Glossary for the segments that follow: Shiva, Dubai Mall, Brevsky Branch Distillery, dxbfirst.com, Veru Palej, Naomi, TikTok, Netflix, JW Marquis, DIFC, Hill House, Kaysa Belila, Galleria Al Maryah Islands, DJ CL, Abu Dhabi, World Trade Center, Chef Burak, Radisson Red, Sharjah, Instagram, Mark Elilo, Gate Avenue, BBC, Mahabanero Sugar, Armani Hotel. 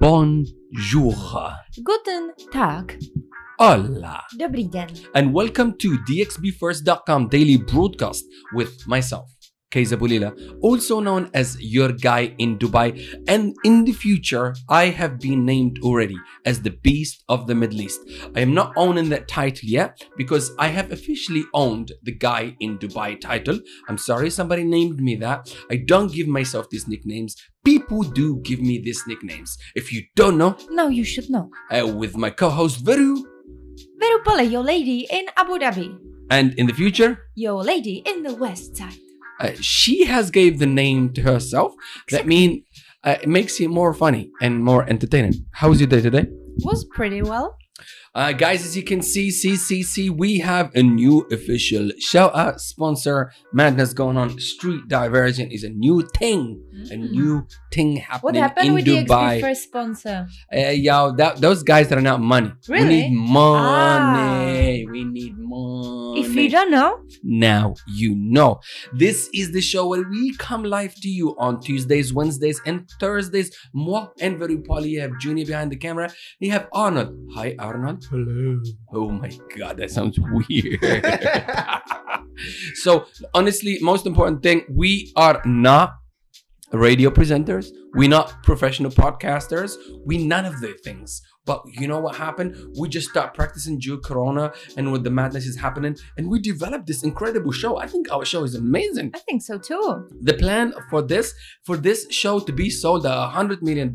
Bonjour. Guten Tag. Hola. Dobry den. And welcome to dxbfirst.com daily broadcast with myself, Kaysa Belila, also known as your guy in Dubai, and in the future I have been named already as the Beast of the Middle East. I am not owning that title yet because I have officially owned the guy in Dubai title. I'm sorry somebody named me that. I don't give myself these nicknames. People do give me these nicknames. If you don't know, now you should know. With my co-host Veru Palej, your lady in Abu Dhabi. And in the future, your lady in the West Side. She has gave the name to herself. That means it makes it more funny and more entertaining. How was your day today? Was pretty well. Guys, as you can see, we have a new official shout-out sponsor. Madness going on. Street Diversion is a new thing. Mm. A new thing happening in Dubai. What happened with the DXB First sponsor? Yeah, those guys that are not money. Really? We need money. Ah. We need money. If you don't know, now you know. This is the show where we come live to you on Tuesdays, Wednesdays, and Thursdays. Moi and Veru Palej have Junior behind the camera. They have Arnold. Hi, Arnold. Hello. Oh my God, that sounds weird. So honestly, most important thing, we are not radio presenters. We're not professional podcasters. We none of the things. But you know what happened? We just start practicing during Corona and with the madness is happening. And we developed this incredible show. I think our show is amazing. I think so too. The plan for this show to be sold at $100 million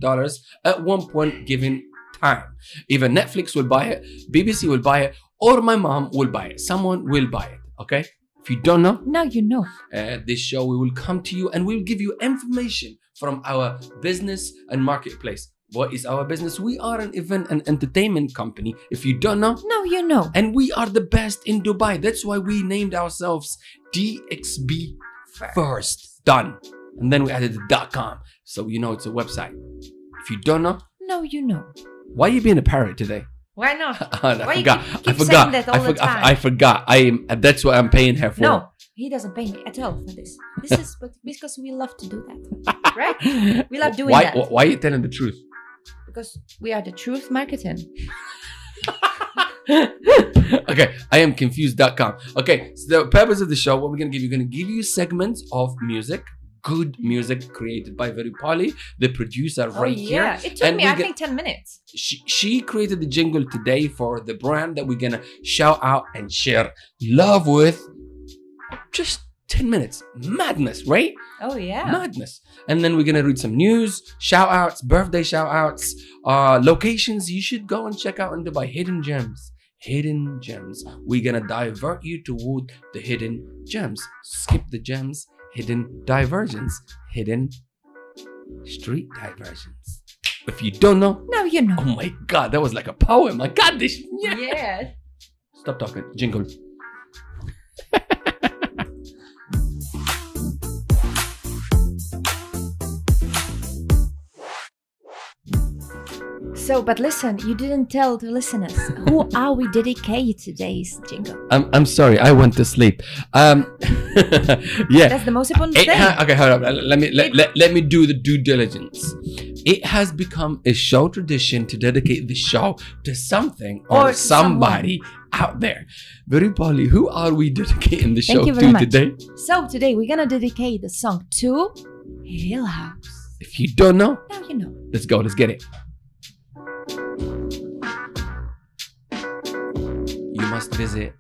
at one point given time. Even Netflix will buy it, BBC will buy it, or my mom will buy it. Someone will buy it, okay? If you don't know, now you know. This show, we will come to you and we'll give you information from our business and marketplace. What is our business? We are an event and entertainment company. If you don't know, now you know. And we are the best in Dubai. That's why we named ourselves DXB First. Done. And then we added the .com. So you know it's a website. If you don't know, now you know. Why are you being a parrot today? Why not? I forgot. That's what I'm paying her for. No, he doesn't pay me at all for this. This is because we love to do that, right? We love doing that. Why are you telling the truth? Because we are the truth marketing. Okay, I am confused.com. Okay, so the purpose of the show, what we're going to give you, segments of music. Good music created by Veru Palej, the producer here. It took me, I think, 10 minutes. She created the jingle today for the brand that we're going to shout out and share love with. Just 10 minutes. Madness, right? Oh, yeah. Madness. And then we're going to read some news, shout outs, birthday shout outs, locations you should go and check out in Dubai, hidden gems. Hidden gems. We're going to divert you toward the hidden gems. Skip the gems. Hidden diversions, hidden street diversions. If you don't know, now you know. Oh my God, that was like a poem. My God, this. Yeah. Yes. Stop talking. Jingle. So, but listen, you didn't tell the listeners who are we dedicating today's jingle. I'm sorry, I went to sleep. Yeah, that's the most important thing. Okay, hold on. Let me do the due diligence. It has become a show tradition to dedicate the show to something or somebody out there. Veru Palej, who are we dedicating the show to today? So today we're gonna dedicate the song to Hill House. If you don't know, now you know. Let's go. Let's get it. You must visit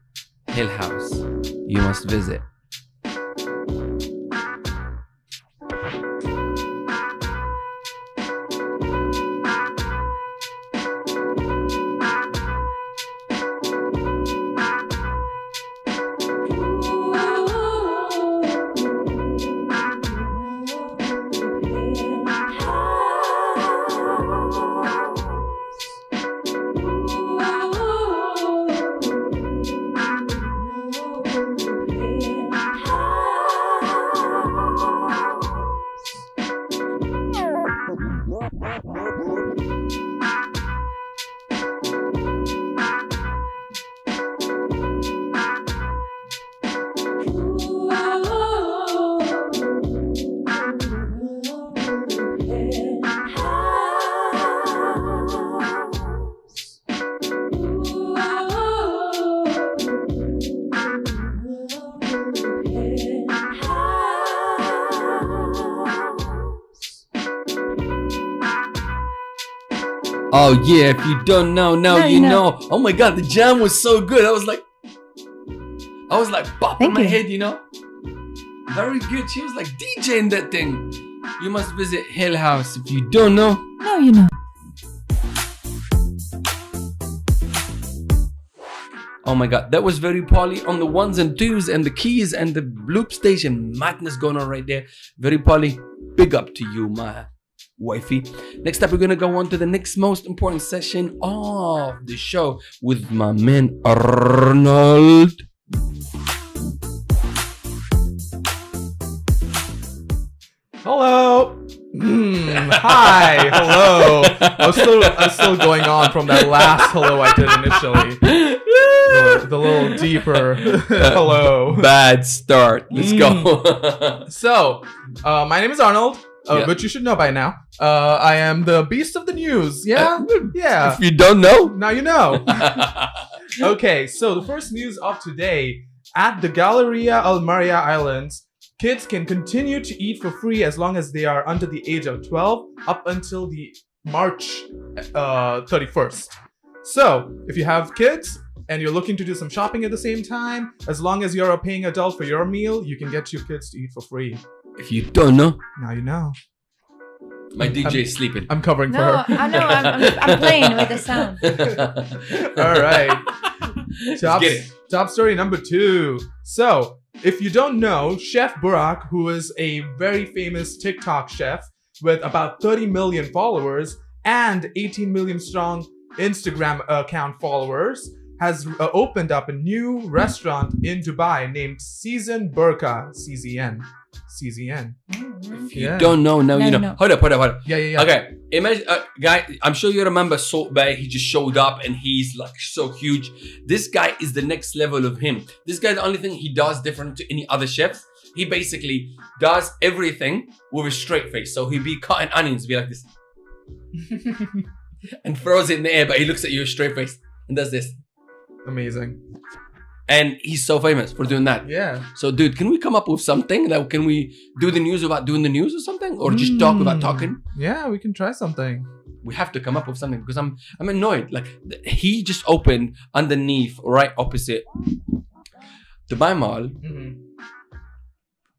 Hill House. You must visit. Oh yeah, if you don't know, now you know. Oh my god, the jam was so good. I was like bopping my head, you know. Very good. She was like DJing that thing. You must visit Hill House. If you don't know, now you know. Oh my god, that was Veru Palej on the ones and twos and the keys and the loop station. Madness going on right there. Veru Palej, big up to you, my wifey. Next up, we're gonna go on to the next most important session of the show with my man Arnold. Hello. Hi, hello. I was still going on from that last hello I did initially. The little deeper hello. Bad start. Let's go. So, my name is Arnold, but you should know by now. I am the beast of the news. Yeah? Yeah. If you don't know, now you know. Okay, so the first news of today, at the Galleria Al Maryah Islands, kids can continue to eat for free as long as they are under the age of 12 up until the March 31st. So, if you have kids and you're looking to do some shopping at the same time, as long as you're a paying adult for your meal, you can get your kids to eat for free. If you don't know, now you know. My DJ is sleeping. I'm covering for her. I know. I'm playing with the sound. All right. Top story number 2. So, if you don't know, Chef Burak, who is a very famous TikTok chef with about 30 million followers and 18 million strong Instagram account followers, has opened up a new restaurant in Dubai named CZN Burak. CZN. If you don't know, now you know. Hold up. Yeah. Okay, imagine, guy, I'm sure you remember Salt Bae. He just showed up and he's like so huge. This guy is the next level of him. This guy, the only thing he does different to any other chefs, he basically does everything with a straight face. So he'd be cutting onions, be like this. And throws it in the air, but he looks at you straight face and does this. Amazing. And he's so famous for doing that. Yeah. So, dude, can we come up with something? Like, can we do the news without doing the news or something? Or just talk without talking? Yeah, we can try something. We have to come up with something because I'm annoyed. Like, he just opened underneath, right opposite Dubai Mall.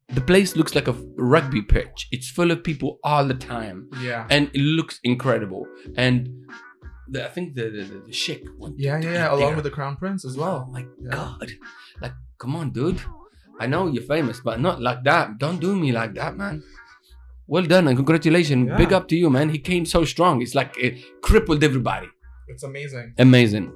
The place looks like a rugby pitch. It's full of people all the time. Yeah. And it looks incredible. And I think the chic one. Yeah. Along with the crown prince as well. Oh my god! Like, come on, dude. I know you're famous, but not like that. Don't do me like that, man. Well done and congratulations. Yeah. Big up to you, man. He came so strong. It's like it crippled everybody. It's amazing. Amazing.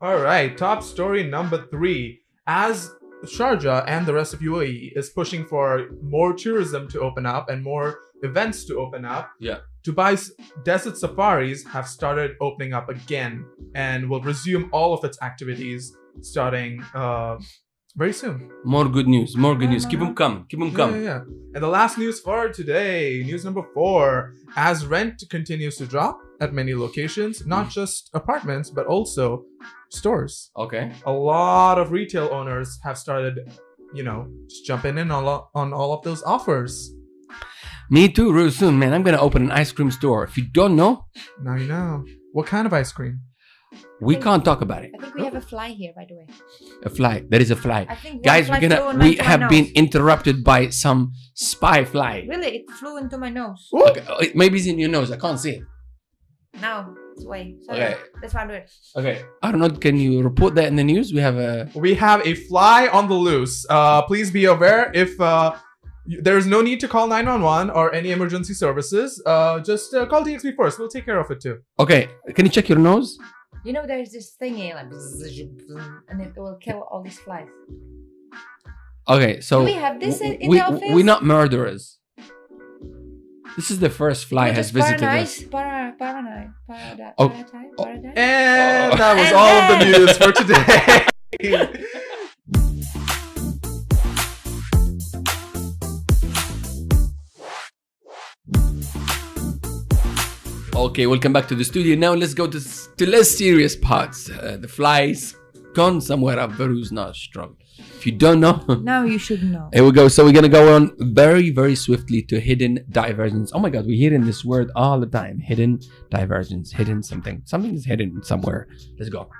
All right. Top story number 3. As Sharjah and the rest of UAE is pushing for more tourism to open up and more events to open up. Yeah. Dubai's desert safaris have started opening up again and will resume all of its activities starting very soon. More good news. Keep them coming. Yeah. And the last news for today, news number 4. As rent continues to drop at many locations, not just apartments, but also stores. Okay. A lot of retail owners have started, just jumping in on all of those offers. Me too, real soon, man. I'm going to open an ice cream store. If you don't know, now you know. What kind of ice cream? We can't talk about it. I think we have a fly here, by the way. A fly. There is a fly. I think guys, we have been interrupted by some spy fly. Really? It flew into my nose. Okay, maybe it's in your nose. I can't see it. No, it's way. Sorry. Okay. That's why I'm doing it. Okay. Arnold, can you report that in the news? We have a fly on the loose. Please be aware if... there is no need to call 911 or any emergency services. Just call DXB first. We'll take care of it too. Okay. Can you check your nose? There's this thingy like, and it will kill all these flies. Okay, so do we have this in the office? We're not murderers. This is the first fly has visited us. Paradise. And that was all of the news for today. Okay, welcome back to the studio. Now let's go to less serious parts. The flies gone somewhere up Veru's nostril. If If you don't know, now you should know. Here we go. So we're going to go on very, very swiftly to hidden divergence. Oh my God, we're hearing this word all the time. Hidden divergence, hidden something. Something is hidden somewhere. Let's go.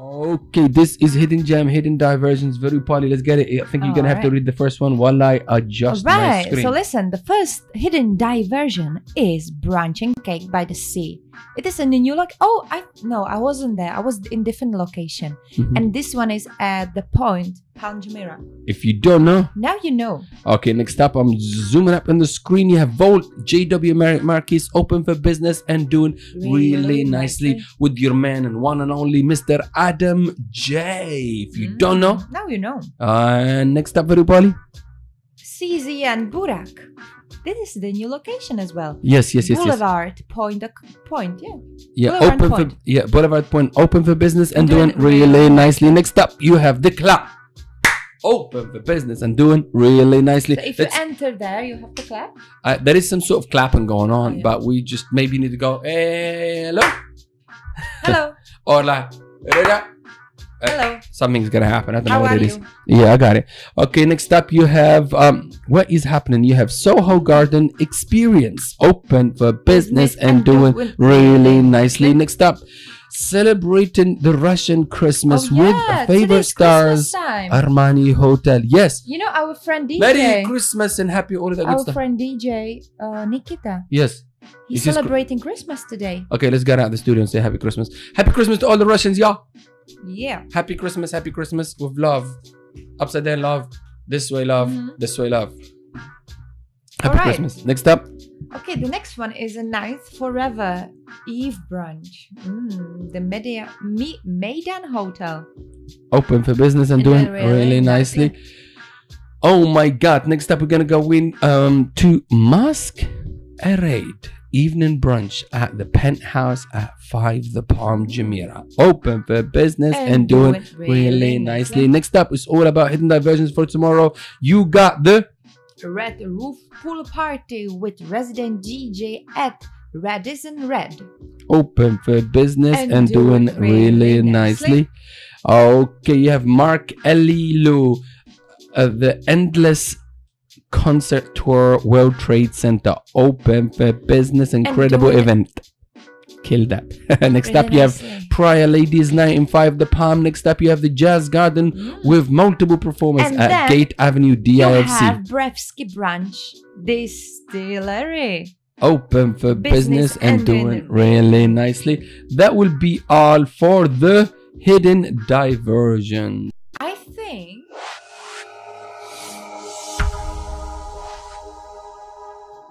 Okay, this is hidden gem, hidden divergence. Veru Palej, let's get it. I think you're going to have to read the first one while I adjust my screen. So listen, the first hidden diversion is brunch and cake by the sea. It is in the new location. Oh, I wasn't there. I was in different location. Mm-hmm. And this one is at the point, Palm Jumeirah. If you don't know. Now you know. Okay, next up, I'm zooming up on the screen. You have Volt, JW Marquis, open for business and doing really nicely with your man and one and only Mr. Adam J. If you don't know. Now you know. And next up, Veru Palej. CZN Burak. This is the new location as well. Yes. Boulevard Point, yeah. Boulevard open Point. Boulevard Point, open for business and doing really nicely. Next up, you have the club. Open for business and doing really nicely. So if you enter there, you have to clap. There is some sort of clapping going on, but we just maybe need to go. Hey, hello. Hello. Or like. Hello. Something's gonna happen. I don't know what it is. Yeah, I got it. Okay, next up you have what is happening? You have Soho Garden Experience, open for business and doing really nicely. Next up, celebrating the Russian Christmas with favorite stars, Armani Hotel. Yes. You know our friend DJ. Merry Christmas and happy all of that good stuff. Our friend DJ Nikita. Yes. He's celebrating Christmas today. Okay, let's get out of the studio and say happy Christmas. Happy Christmas to all the Russians, y'all. Yeah. Happy Christmas with love. Upside down love. This way love. This way love. Happy Christmas. Next up. Okay, the next one is a nice forever Eve brunch. The Maidan Hotel. Open for business and doing really nicely. Oh my God. Next up, we're going to go in to Mosque Arade. Evening brunch at the Penthouse at 5, the Palm Jumeirah. Open for business and doing really nicely. Next up is all about hidden diversions for tomorrow. You got the Red Roof Pool Party with resident DJ at Radisson Red. Open for business and doing really nicely. Okay, you have Mark Elilo, the Endless Concert Tour, World Trade Center, open for business. Incredible event. Kill that. Next up, you have Prior Ladies Night in 5, the Palm. Next up, you have the Jazz Garden with multiple performers at Gate Avenue, DIFC. You have Brevsky Branch Distillery. Open for business and doing really nicely. That will be all for the hidden diversion. I think...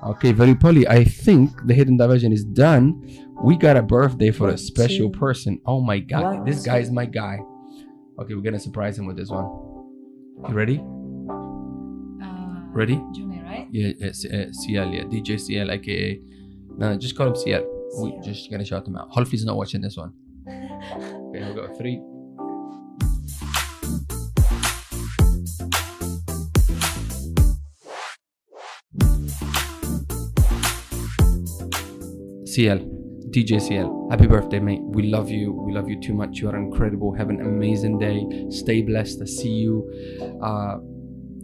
Okay, Veru Palej, I think the hidden diversion is done. We got a birthday for a special person. Oh my God, this guy is my guy. Okay, we're gonna surprise him with this one. You ready? Ready? June, right? Yeah, CL, yeah, DJ CL, aka. No, just call him CL. We're just gonna shout him out. Hopefully, he's not watching this one. Okay, we got 3. CL, DJ CL, happy birthday, mate. We love you. We love you too much. You are incredible. Have an amazing day. Stay blessed. I see you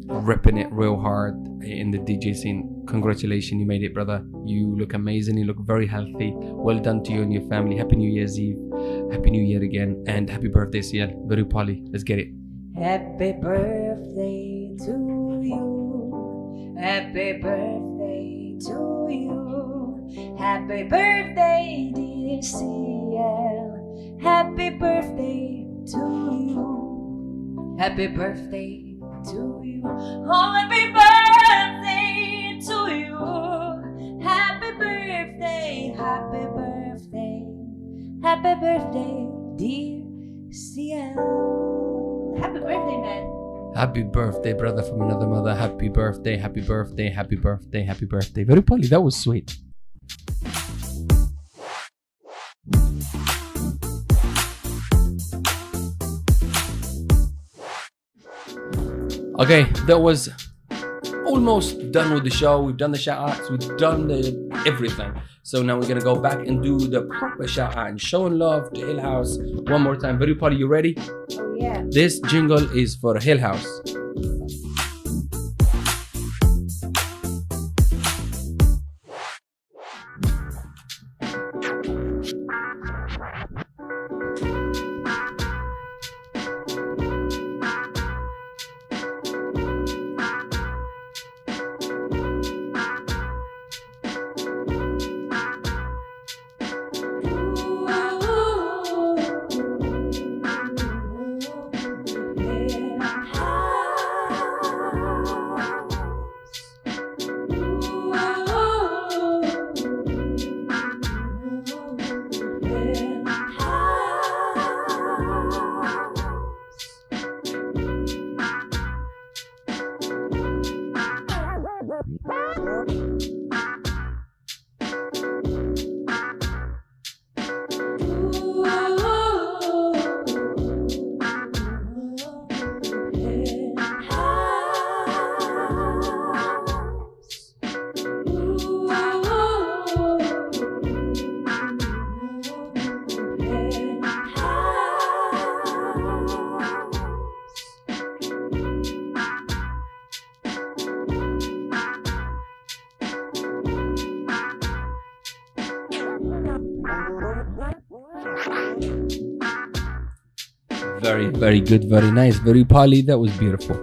ripping it real hard in the DJ scene. Congratulations, you made it, brother. You look amazing. You look very healthy. Well done to you and your family. Happy New Year's Eve. Happy New Year again. And happy birthday, CL. Veru Palej, let's get it. Happy birthday to you. Happy birthday to you. Happy birthday, dear CL. Happy birthday to you. Happy birthday to you. Oh, happy birthday to you. Happy birthday, happy birthday. Happy birthday, dear CL. Happy birthday, man. Happy birthday, brother from another mother. Happy birthday, happy birthday, happy birthday, happy birthday. Veru Palej, that was sweet. Okay, that was almost done with the show. We've done the shout outs, we've done the everything. So now we're gonna go back and do the proper sha'a and showing love to Hill House one more time. Veru Palej, you ready? Oh yeah. This jingle is for Hill House. Very, very good, very nice, very Palej. That was beautiful.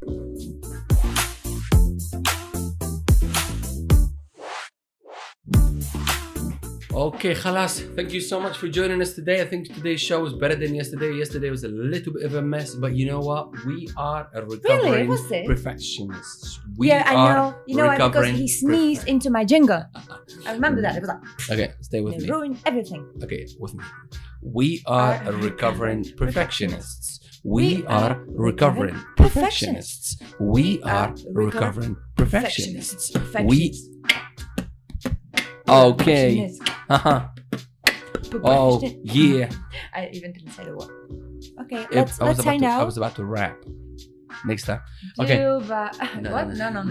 Okay, khalas. Thank you so much for joining us today. I think today's show was better than yesterday. Yesterday was a little bit of a mess, but you know what? We are a recovering perfectionists. We yeah, I know. You know why? Because he sneezed into my jingle. I remember that. It was like, okay, stay with me. Ruined everything. Okay, with me. We are recovering perfectionists. We are recovering perfectionists. We are recovering perfectionists. We. Okay. Oh yeah. I even didn't say the word. Okay, let's say now. I was about to rap. Next time. Okay. What? No. La la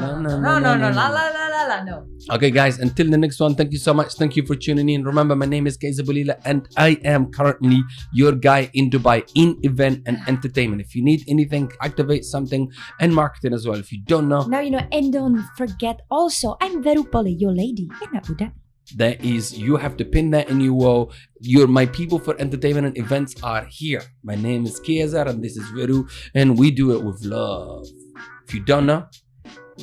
la la la. No. Okay, guys. Until the next one. Thank you so much. Thank you for tuning in. Remember, my name is Kaysa Belila, and I am currently your guy in Dubai in event and entertainment. If you need anything, activate something, and marketing as well. If you don't know, now you know. And don't forget also, I'm Veru Palej, your lady in Abu Dhabi. That is, you have to pin that in your wall. You're my people for entertainment and events are here. My name is Kaysa and this is Veru, and we do it with love. If you don't know,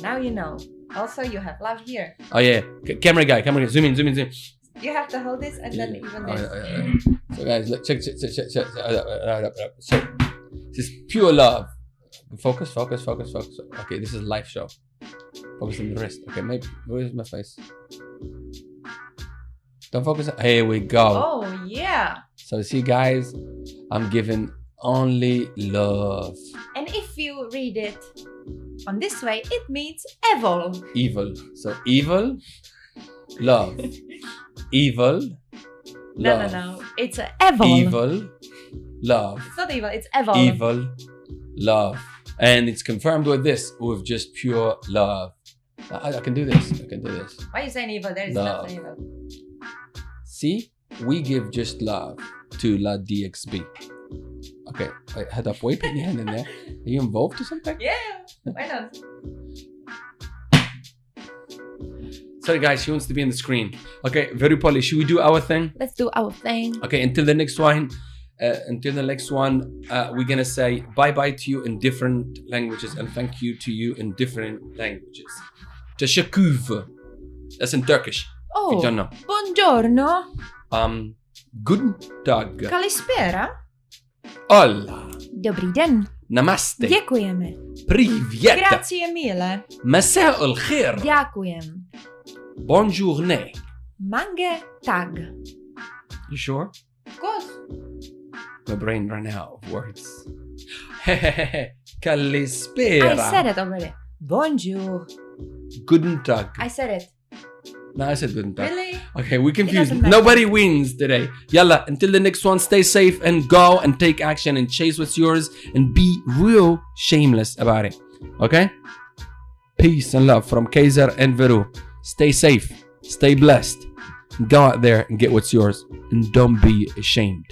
now you know. Also, you have love here. Oh yeah, camera guy, zoom in. You have to hold this and then even this. So guys, look, check. So this is pure love. Focus. Okay, this is live show. Focus on the wrist. Okay, maybe where is my face? Don't focus. Here we go. Oh, yeah. So see, guys, I'm giving only love. And if you read it on this way, it means evil. Evil. So evil, love. Evil, love. No. It's evil. Evil, love. It's not evil. It's evil. Evil, love. And it's confirmed with this, with just pure love. I can do this. Why are you saying evil? There is nothing evil. See, we give just love to La DXB. Okay, wait, head up, wait, put your hand in there. Are you involved or something? Yeah, why not? Sorry guys, she wants to be on the screen. Okay, Veru Palej, should we do our thing? Let's do our thing. Okay, until the next one, we're gonna say bye-bye to you in different languages and thank you to you in different languages. Teşekkür. That's in Turkish. Oh, I don't know. Buongiorno. Guten Tag. Kalispera. Hola. Dobri den. Namaste. Dziękujemy. Privyet. Grazie mille. Masa al khair. Dziękujem. Bonjourne. Mange tag. You sure? Of course. My brain ran out of words. Kalispera. I said it already. Bonjour. Guten Tag. I said it. No, I said good. Really? Okay, we confused. Nobody wins today. Yalla, until the next one, stay safe and go and take action and chase what's yours and be real shameless about it. Okay? Peace and love from Kaysa and Veru. Stay safe. Stay blessed. Go out there and get what's yours, and don't be ashamed.